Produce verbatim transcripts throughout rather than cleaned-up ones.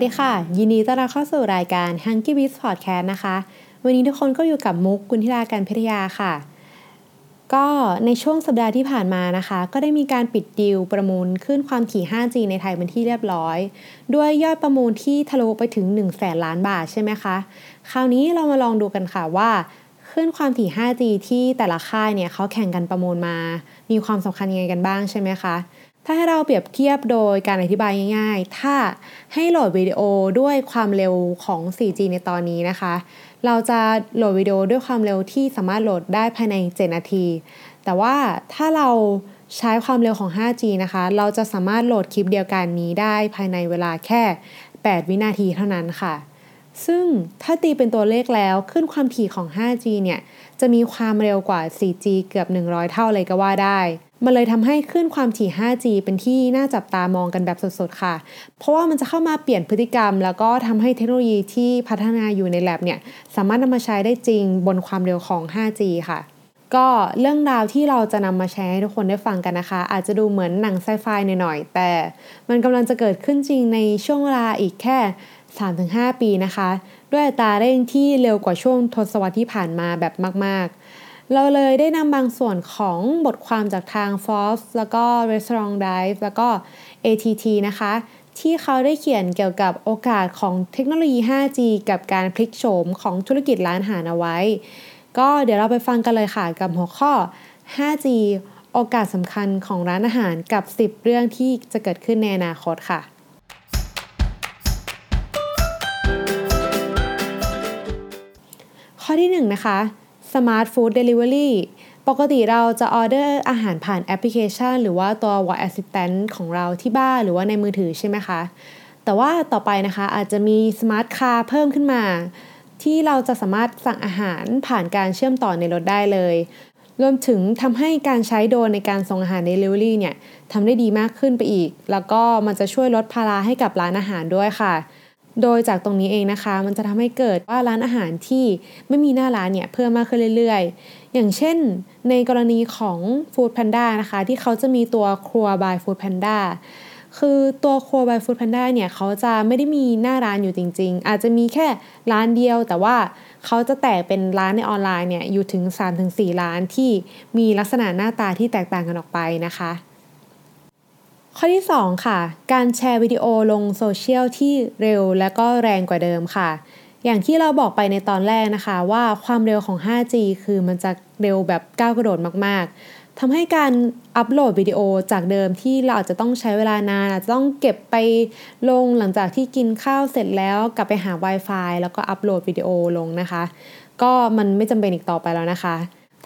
วัสดีค่ะยินดีต้อนรับเข้าสู่รายการ Hanky Biz Podcast นะคะวันนี้ทุกคนก็อยู่กับมุกกุลธิดาการพิทยาค่ะก็ในช่วงสัปดาห์ที่ผ่านมานะคะก็ได้มีการปิดดีลประมูลขึ้นความถี่ ห้าจี ในไทยเป็นที่เรียบร้อยด้วยยอดประมูลที่ทะลุไปถึงหนึ่งแสนล้านบาทใช่ไหมคะคราวนี้เรามาลองดูกันค่ะว่าขึ้นความถี่ ห้าจี ที่แต่ละค่ายเนี่ยเขาแข่งกันประมูลมามีความสำคัญยังไงกันบ้างใช่ไหมคะถ้าให้เราเปรียบเทียบโดยการอธิบายง่ายๆถ้าให้โหลดวิดีโอด้วยความเร็วของ โฟร์จี ในตอนนี้นะคะเราจะโหลดวิดีโอด้วยความเร็วที่สามารถโหลดได้ภายในเจ็ดนาทีแต่ว่าถ้าเราใช้ความเร็วของ ห้าจี นะคะเราจะสามารถโหลดคลิปเดียวกันนี้ได้ภายในเวลาแค่แปดวินาทีเท่านั้นค่ะซึ่งถ้าตีเป็นตัวเลขแล้วขึ้นความถี่ของ ห้าจี เนี่ยจะมีความเร็วกว่า โฟร์จี เกือบหนึ่งร้อยเท่าเลยก็ว่าได้มันเลยทำให้ขึ้นความถี่ ห้าจี เป็นที่น่าจับตามองกันแบบสดๆค่ะเพราะว่ามันจะเข้ามาเปลี่ยนพฤติกรรมแล้วก็ทำให้เทคโนโลยีที่พัฒนาอยู่ใน lab เนี่ยสามารถนำมาใช้ได้จริงบนความเร็วของ ห้าจี ค่ะก็เรื่องราวที่เราจะนำมาแชร์ให้ทุกคนได้ฟังกันนะคะอาจจะดูเหมือนหนังไซไฟหน่อยๆแต่มันกำลังจะเกิดขึ้นจริงในช่วงเวลาอีกแค่ สามถึงห้าปีนะคะด้วยอัตราเร่งที่เร็วกว่าช่วงทศวรรษที่ผ่านมาแบบมากๆเราเลยได้นำบางส่วนของบทความจากทาง Forbes แล้วก็ Restaurant Drive แล้วก็ เอ ที ที นะคะที่เขาได้เขียนเกี่ยวกับโอกาสของเทคโนโลยี ห้าจี กับการพลิกโฉมของธุรกิจร้านอาหารเอาไว้ก็เดี๋ยวเราไปฟังกันเลยค่ะกับหัวข้อ ห้าจี โอกาสสำคัญของร้านอาหารกับสิบเรื่องที่จะเกิดขึ้นในอนาคตค่ะข้อที่หนึ่งนะคะSmart Food Delivery ปกติเราจะออเดอร์อาหารผ่านแอปพลิเคชันหรือว่าตัว Voice Assistant ของเราที่บ้านหรือว่าในมือถือใช่ไหมคะแต่ว่าต่อไปนะคะอาจจะมี Smart Car เพิ่มขึ้นมาที่เราจะสามารถสั่งอาหารผ่านการเชื่อมต่อในรถได้เลยรวมถึงทำให้การใช้โดรนในการส่งอาหาร Delivery เนี่ยทำได้ดีมากขึ้นไปอีกแล้วก็มันจะช่วยลดภาระให้กับร้านอาหารด้วยค่ะโดยจากตรงนี้เองนะคะมันจะทำให้เกิดว่าร้านอาหารที่ไม่มีหน้าร้านเนี่ยเพิ่มมากขึ้นเรื่อยๆอย่างเช่นในกรณีของ Food Panda นะคะที่เขาจะมีตัวครัว by Food Panda คือตัวครัว by Food Panda เนี่ยเขาจะไม่ได้มีหน้าร้านอยู่จริงๆอาจจะมีแค่ร้านเดียวแต่ว่าเขาจะแตกเป็นร้านในออนไลน์เนี่ยอยู่ถึง สามถึงสี่ร้านที่มีลักษณะหน้าตาที่แตกต่างกันออกไปนะคะข้อที่สองค่ะการแชร์วิดีโอลงโซเชียลที่เร็วและก็แรงกว่าเดิมค่ะอย่างที่เราบอกไปในตอนแรกนะคะว่าความเร็วของ ห้าจี คือมันจะเร็วแบบก้าวกระโดดมากๆทำให้การอัปโหลดวิดีโอจากเดิมที่เราอาจจะต้องใช้เวลานานอาจจะต้องเก็บไปลงหลังจากที่กินข้าวเสร็จแล้วกลับไปหา Wi-Fi แล้วก็อัปโหลดวิดีโอลงนะคะก็มันไม่จำเป็นอีกต่อไปแล้วนะคะ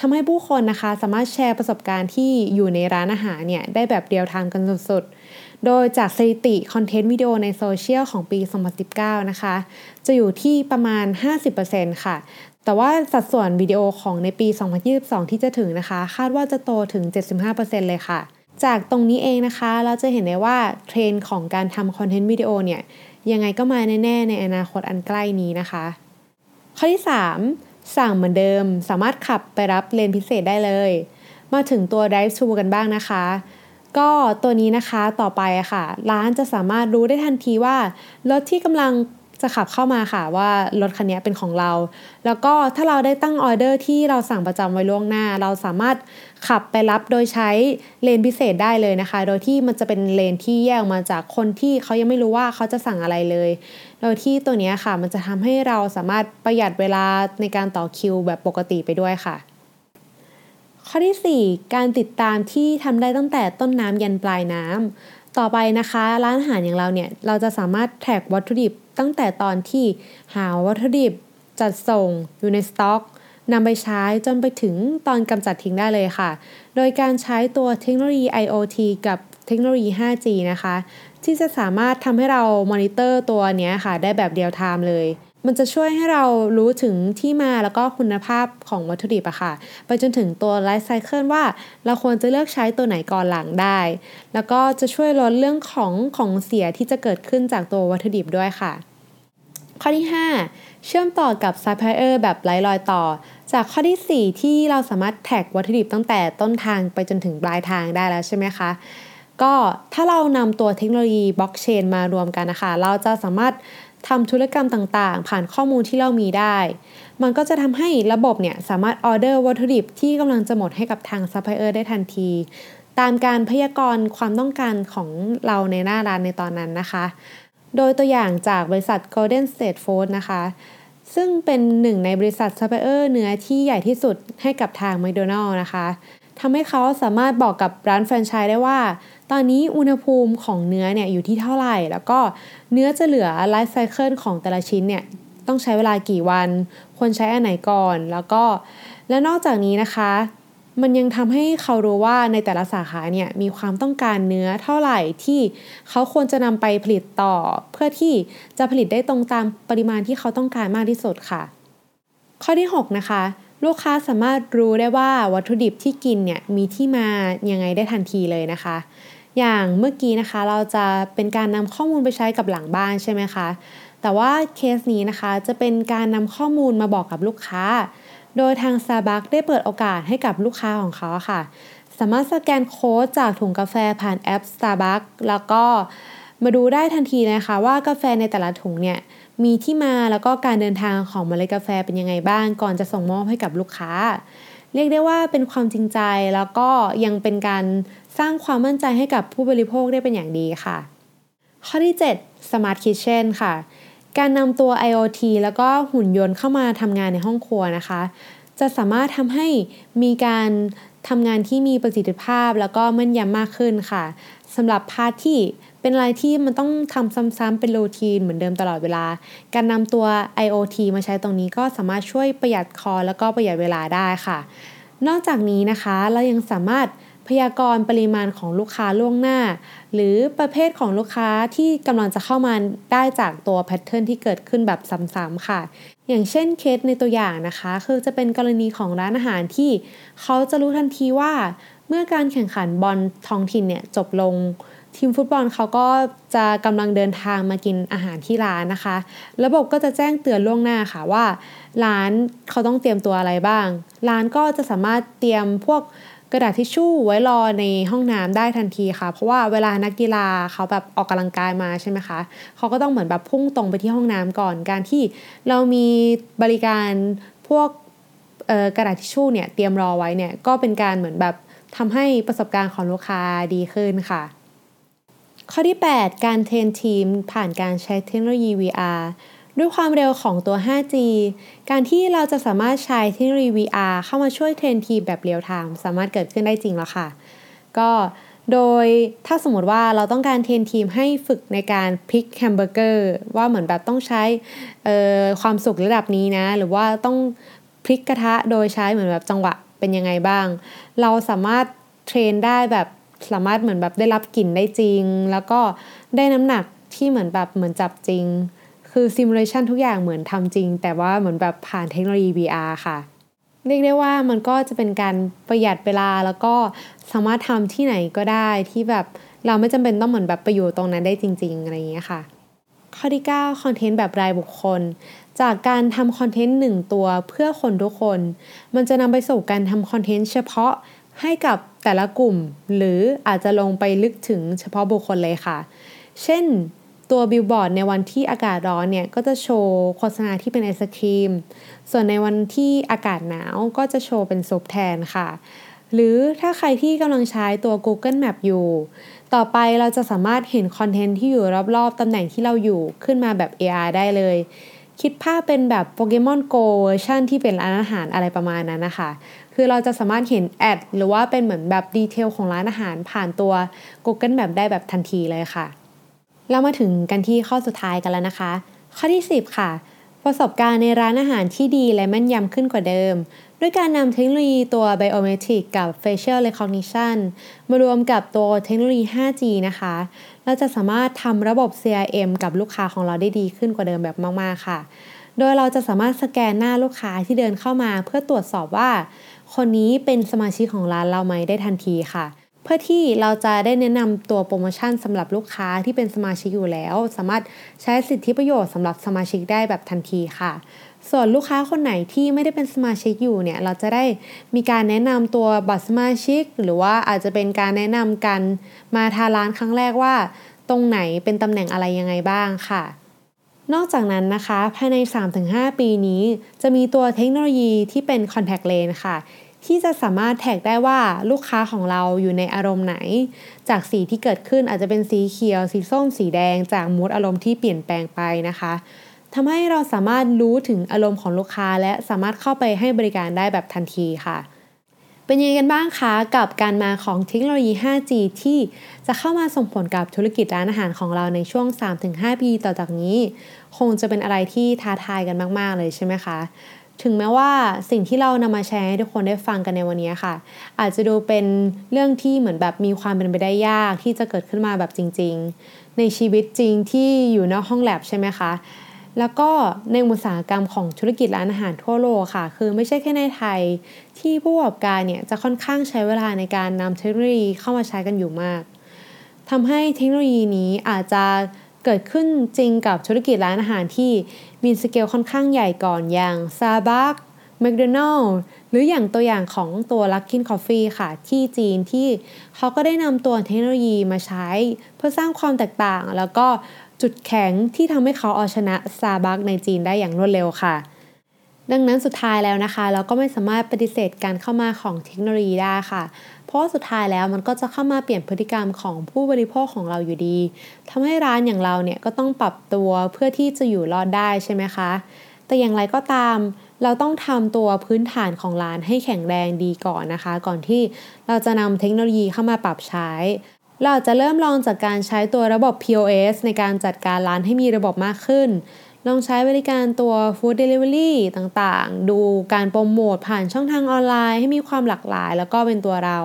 ทำให้ผู้คนนะคะสามารถแชร์ประสบการณ์ที่อยู่ในร้านอาหารเนี่ยได้แบบเรียลไทม์กันสุดๆโดยจากสถิติคอนเทนต์วิดีโอในโซเชียลของปีสองพันสิบเก้านะคะจะอยู่ที่ประมาณ ห้าสิบเปอร์เซ็นต์ ค่ะแต่ว่าสัดส่วนวิดีโอของในปีสองพันยี่สิบสองที่จะถึงนะคะคาดว่าจะโตถึง เจ็ดสิบห้าเปอร์เซ็นต์ เลยค่ะจากตรงนี้เองนะคะเราจะเห็นได้ว่าเทรนด์ของการทำคอนเทนต์วิดีโอเนี่ยยังไงก็มาแน่ๆในอนาคตอันใกล้นี้นะคะข้อที่สามสั่งเหมือนเดิมสามารถขับไปรับเลนพิเศษได้เลยมาถึงตัว Drive Thru กันบ้างนะคะก็ตัวนี้นะคะต่อไปอะค่ะร้านจะสามารถรู้ได้ทันทีว่ารถที่กำลังจะขับเข้ามาค่ะว่ารถคันนี้เป็นของเราแล้วก็ถ้าเราได้ตั้งออเดอร์ที่เราสั่งประจำไว้ล่วงหน้าเราสามารถขับไปรับโดยใช้เลนพิเศษได้เลยนะคะโดยที่มันจะเป็นเลนที่แยกออกมาจากคนที่เขายังไม่รู้ว่าเขาจะสั่งอะไรเลยโดยที่ตัวนี้ค่ะมันจะทำให้เราสามารถประหยัดเวลาในการต่อคิวแบบปกติไปด้วยค่ะข้อที่สี่การติดตามที่ทำได้ตั้งแต่ต้นน้ำยันปลายน้ำต่อไปนะคะร้านอาหารอย่างเราเนี่ยเราจะสามารถแท็กวัตถุดิบตั้งแต่ตอนที่หาวัตถุดิบจัดส่งอยู่ในสต็อกนำไปใช้จนไปถึงตอนกำจัดทิ้งได้เลยค่ะโดยการใช้ตัวเทคโนโลยี ไอ โอ ที กับเทคโนโลยี ห้าจี นะคะที่จะสามารถทำให้เรามอนิเตอร์ตัวเนี้ยค่ะได้แบบเรียลไทม์เลยมันจะช่วยให้เรารู้ถึงที่มาแล้วก็คุณภาพของวัตถุดิบอะค่ะไปจนถึงตัวไลฟ์ไซเคิลว่าเราควรจะเลือกใช้ตัวไหนก่อนหลังได้แล้วก็จะช่วยลดเรื่องของของเสียที่จะเกิดขึ้นจากตัววัตถุดิบด้วยค่ะข้อที่ห้าเชื่อมต่อกับซัพพลายเออร์แบบไร้รอยต่อจากข้อที่สี่ที่เราสามารถแท็กวัตถุดิบตั้งแต่ต้นทางไปจนถึงปลายทางได้แล้วใช่ไหมคะ ก็ถ้าเรานำตัวเทคโนโลยีบล็อกเชนมารวมกันนะคะเราจะสามารถทำธุรกรรมต่างๆผ่านข้อมูลที่เรามีได้มันก็จะทำให้ระบบเนี่ยสามารถออเดอร์วัตถุดิบที่กำลังจะหมดให้กับทางซัพพลายเออร์ได้ทันทีตามการพยากรณ์ความต้องการของเราในหน้าร้านในตอนนั้นนะคะโดยตัวอย่างจากบริษัท Golden State Foods นะคะซึ่งเป็นหนึ่งในบริษัทซัพพลายเออร์เนื้อที่ใหญ่ที่สุดให้กับทาง McDonald นะคะทำให้เขาสามารถบอกกับร้านแฟรนไชส์ได้ว่าตอนนี้อุณหภูมิของเนื้อเนี่ยอยู่ที่เท่าไหร่แล้วก็เนื้อจะเหลือไลฟ์ไซเคิลของแต่ละชิ้นเนี่ยต้องใช้เวลากี่วันควรใช้อันไหนก่อนแล้วก็และนอกจากนี้นะคะมันยังทำให้เขารู้ว่าในแต่ละสาขาเนี่ยมีความต้องการเนื้อเท่าไหร่ที่เขาควรจะนำไปผลิตต่อเพื่อที่จะผลิตได้ตรงตามปริมาณที่เขาต้องการมากที่สุดค่ะข้อที่หกนะคะลูกค้าสามารถรู้ได้ว่าวัตถุดิบที่กินเนี่ยมีที่มายังไงได้ทันทีเลยนะคะอย่างเมื่อกี้นะคะเราจะเป็นการนำข้อมูลไปใช้กับหลังบ้านใช่ไหมคะแต่ว่าเคสนี้นะคะจะเป็นการนำข้อมูลมาบอกกับลูกค้าโดยทาง Starbucks ได้เปิดโอกาสให้กับลูกค้าของเขาค่ะสามารถสแกนโค้ดจากถุงกาแฟผ่านแอป Starbucks แล้วก็มาดูได้ทันทีเลยค่ะว่ากาแฟในแต่ละถุงเนี่ยมีที่มาแล้วก็การเดินทางของเมล็ดกาแฟเป็นยังไงบ้างก่อนจะส่งมอบให้กับลูกค้าเรียกได้ว่าเป็นความจริงใจแล้วก็ยังเป็นการสร้างความมั่นใจให้กับผู้บริโภคได้เป็นอย่างดีค่ะข้อที่เจ็ด Smart Kitchen ค่ะการนำตัว ไอ โอ ที แล้วก็หุ่นยนต์เข้ามาทำงานในห้องครัวนะคะจะสามารถทำให้มีการทำงานที่มีประสิทธิภาพแล้วก็แม่นยำมากขึ้นค่ะสำหรับพาร์ทที่เป็นอะไรที่มันต้องทำซ้ำๆเป็นรูทีนเหมือนเดิมตลอดเวลาการนำตัว ไอ โอ ที มาใช้ตรงนี้ก็สามารถช่วยประหยัดคอแล้วก็ประหยัดเวลาได้ค่ะนอกจากนี้นะคะเรายังสามารถพยากรณ์ปริมาณของลูกค้าล่วงหน้าหรือประเภทของลูกค้าที่กำลังจะเข้ามาได้จากตัวแพทเทิร์นที่เกิดขึ้นแบบซ้ำๆค่ะอย่างเช่นเคสในตัวอย่างนะคะคือจะเป็นกรณีของร้านอาหารที่เขาจะรู้ทันทีว่าเมื่อการแข่งขันบอลท้องถิ่นเนี่ยจบลงทีมฟุตบอลเขาก็จะกำลังเดินทางมากินอาหารที่ร้านนะคะระบบก็จะแจ้งเตือนล่วงหน้าค่ะว่าร้านเขาต้องเตรียมตัวอะไรบ้างร้านก็จะสามารถเตรียมพวกกระดาษทิชชู่ไว้รอในห้องน้ำได้ทันทีค่ะเพราะว่าเวลานักกีฬาเขาแบบออกกำลังกายมาใช่ไหมคะเขาก็ต้องเหมือนแบบพุ่งตรงไปที่ห้องน้ำก่อนการที่เรามีบริการพวกเอ่อกระดาษทิชชู่เนี่ยเตรียมรอไว้เนี่ยก็เป็นการเหมือนแบบทำให้ประสบการณ์ของลูกค้าดีขึ้นค่ะข้อที่แปดการเทรนทีมผ่านการใช้เทคโนโลยี วี อาร์ ด้วยความเร็วของตัว ไฟว์จี การที่เราจะสามารถใช้เทคโนโลยี วี อาร์ เข้ามาช่วยเทรนทีมแบบเรียลไทม์สามารถเกิดขึ้นได้จริงแล้วค่ะก็โดยถ้าสมมติว่าเราต้องการเทรนทีมให้ฝึกในการพลิกแฮมเบอร์เกอร์ว่าเหมือนแบบต้องใช้เอ่อความสุกระดับนี้นะหรือว่าต้องพลิกกระทะโดยใช้เหมือนแบบจังหวะเป็นยังไงบ้างเราสามารถเทรนได้แบบสามารถเหมือนแบบได้รับกลิ่นได้จริงแล้วก็ได้น้ำหนักที่เหมือนแบบเหมือนจับจริงคือซิมูเลชันทุกอย่างเหมือนทำจริงแต่ว่าเหมือนแบบผ่านเทคโนโลยี วี อาร์ ค่ะเรียกได้ว่ามันก็จะเป็นการประหยัดเวลาแล้วก็สามารถทำที่ไหนก็ได้ที่แบบเราไม่จำเป็นต้องเหมือนแบบไปอยู่ตรงนั้นได้จริงๆอะไรอย่างเงี้ยค่ะข้อที่เก้าคอนเทนต์แบบรายบุคคลจากการทำคอนเทนต์หนึ่งตัวเพื่อคนทุกคนมันจะนำไปสู่การทำคอนเทนต์เฉพาะให้กับแต่ละกลุ่มหรืออาจจะลงไปลึกถึงเฉพาะบุคคลเลยค่ะเช่นตัวบิลบอร์ดในวันที่อากาศร้อนเนี่ยก็จะโชว์โฆษณาที่เป็นไอศครีมส่วนในวันที่อากาศหนาวก็จะโชว์เป็นซุปแทนค่ะหรือถ้าใครที่กำลังใช้ตัว Google Map อยู่ต่อไปเราจะสามารถเห็นคอนเทนต์ที่อยู่รอบๆตำแหน่งที่เราอยู่ขึ้นมาแบบ เอ อาร์ ได้เลยคิดภาพเป็นแบบ Pokemon Go เวอร์ชั่นที่เป็นร้านอาหารอะไรประมาณนั้นนะคะคือเราจะสามารถเห็นแอดหรือว่าเป็นเหมือนแบบดีเทลของร้านอาหารผ่านตัว Google Map ได้แบบทันทีเลยค่ะเรามาถึงกันที่ข้อสุดท้ายกันแล้วนะคะข้อที่สิบค่ะประสบการณ์ในร้านอาหารที่ดีและแม่นยำขึ้นกว่าเดิมด้วยการนำเทคโนโลยีตัว Biometric กับ Facial Recognition มารวมกับตัวเทคโนโลยี ไฟว์จี นะคะเราจะสามารถทำระบบ ซี อาร์ เอ็ม กับลูกค้าของเราได้ดีขึ้นกว่าเดิมแบบมากๆค่ะโดยเราจะสามารถสแกนหน้าลูกค้าที่เดินเข้ามาเพื่อตรวจสอบว่าคนนี้เป็นสมาชิกของร้านเราไหมได้ทันทีค่ะ เพื่อที่เราจะได้แนะนำตัวโปรโมชั่นสำหรับลูกค้าที่เป็นสมาชิกอยู่แล้วสามารถใช้สิทธิประโยชน์สำหรับสมาชิกได้แบบทันทีค่ะส่วนลูกค้าคนไหนที่ไม่ได้เป็นสมาชิกอยู่เนี่ยเราจะได้มีการแนะนำตัวบัตรสมาชิกหรือว่าอาจจะเป็นการแนะนำกันมาทานร้านครั้งแรกว่าตรงไหนเป็นตำแหน่งอะไรยังไงบ้างค่ะนอกจากนั้นนะคะภายใน สามถึงห้า ปีนี้จะมีตัวเทคโนโลยีที่เป็น Contact Lens ค่ะที่จะสามารถแท็กได้ว่าลูกค้าของเราอยู่ในอารมณ์ไหนจากสีที่เกิดขึ้นอาจจะเป็นสีเขียวสีส้มสีแดงจากมูดอารมณ์ที่เปลี่ยนแปลงไปนะคะทำให้เราสามารถรู้ถึงอารมณ์ของลูกค้าและสามารถเข้าไปให้บริการได้แบบทันทีค่ะเป็นยังไงกันบ้างคะกับการมาของเทคโนโลยี ห้าจี ที่จะเข้ามาส่งผลกับธุรกิจร้านอาหารของเราในช่วง สามถึงห้า ปีต่อจากนี้คงจะเป็นอะไรที่ท้าทายกันมากๆเลยใช่ไหมคะถึงแม้ว่าสิ่งที่เรานำมาแชร์ให้ทุกคนได้ฟังกันในวันนี้ค่ะอาจจะดูเป็นเรื่องที่เหมือนแบบมีความเป็นไปได้ยากที่จะเกิดขึ้นมาแบบจริงๆในชีวิตจริงที่อยู่นอกห้องแลบใช่ไหมคะแล้วก็ในอุตสาหกรรมของธุรกิจร้านอาหารทั่วโลกค่ะคือไม่ใช่แค่ในไทยที่ผู้ประกอบการเนี่ยจะค่อนข้างใช้เวลาในการนำเทคโนโลยีเข้ามาใช้กันอยู่มากทำให้เทคโนโลยีนี้อาจจะเกิดขึ้นจริงกับธุรกิจร้านอาหารที่มีสเกลค่อนข้างใหญ่ก่อนอย่าง Starbucks, McDonald หรืออย่างตัวอย่างของตัว Luckin Coffee ค่ะที่จีนที่เขาก็ได้นำตัวเทคโนโลยีมาใช้เพื่อสร้างความแตกต่างแล้วก็จุดแข็งที่ทำให้เขาเอาชนะ Starbucks ในจีนได้อย่างรวดเร็วค่ะดังนั้นสุดท้ายแล้วนะคะเราก็ไม่สามารถปฏิเสธการเข้ามาของเทคโนโลยีได้ค่ะเพราะสุดท้ายแล้วมันก็จะเข้ามาเปลี่ยนพฤติกรรมของผู้บริโภคของเราอยู่ดีทำให้ร้านอย่างเราเนี่ยก็ต้องปรับตัวเพื่อที่จะอยู่รอดได้ใช่ไหมคะแต่อย่างไรก็ตามเราต้องทำตัวพื้นฐานของร้านให้แข็งแรงดีก่อนนะคะก่อนที่เราจะนำเทคโนโลยีเข้ามาปรับใช้เราจะเริ่มลองจากการใช้ตัวระบบ พี โอ เอส ในการจัดการร้านให้มีระบบมากขึ้นลองใช้บริการตัว Food Delivery ต่างๆดูการโปรโมทผ่านช่องทางออนไลน์ให้มีความหลากหลายแล้วก็เป็นตัวเรา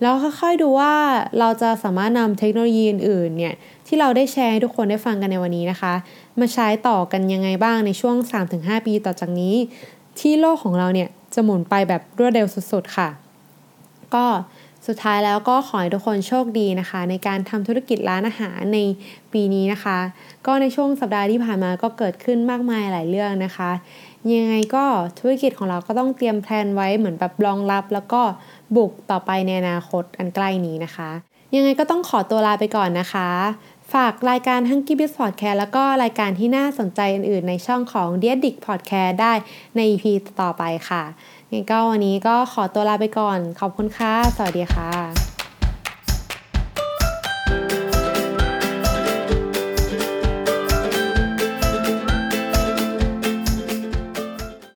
แล้วค่อยๆดูว่าเราจะสามารถนำเทคโนโลยีอื่นๆเนี่ยที่เราได้แชร์ให้ทุกคนได้ฟังกันในวันนี้นะคะมาใช้ต่อกันยังไงบ้างในช่วง สามถึงห้า ปีต่อจากนี้ที่โลกของเราเนี่ยจะหมุนไปแบบรวดเร็วสุดๆค่ะก็สุดท้ายแล้วก็ขอให้ทุกคนโชคดีนะคะในการทำธุรกิจร้านอาหารในปีนี้นะคะก็ในช่วงสัปดาห์ที่ผ่านมาก็เกิดขึ้นมากมายหลายเรื่องนะคะยังไงก็ธุรกิจของเราก็ต้องเตรียมแพลนไว้เหมือนแบบรองรับแล้วก็บุกต่อไปในอนาคตอันใกล้นี้นะคะยังไงก็ต้องขอตัวลาไปก่อนนะคะฝากรายการ Hanky Biz Podcast แล้วก็รายการที่น่าสนใจอื่นๆในช่องของ Diedic Podcast ได้ใน อี พี ต่อไปค่ะงั้นก็วันนี้ก็ขอตัวลาไปก่อนขอบคุณค่ะสวัสดีค่ะ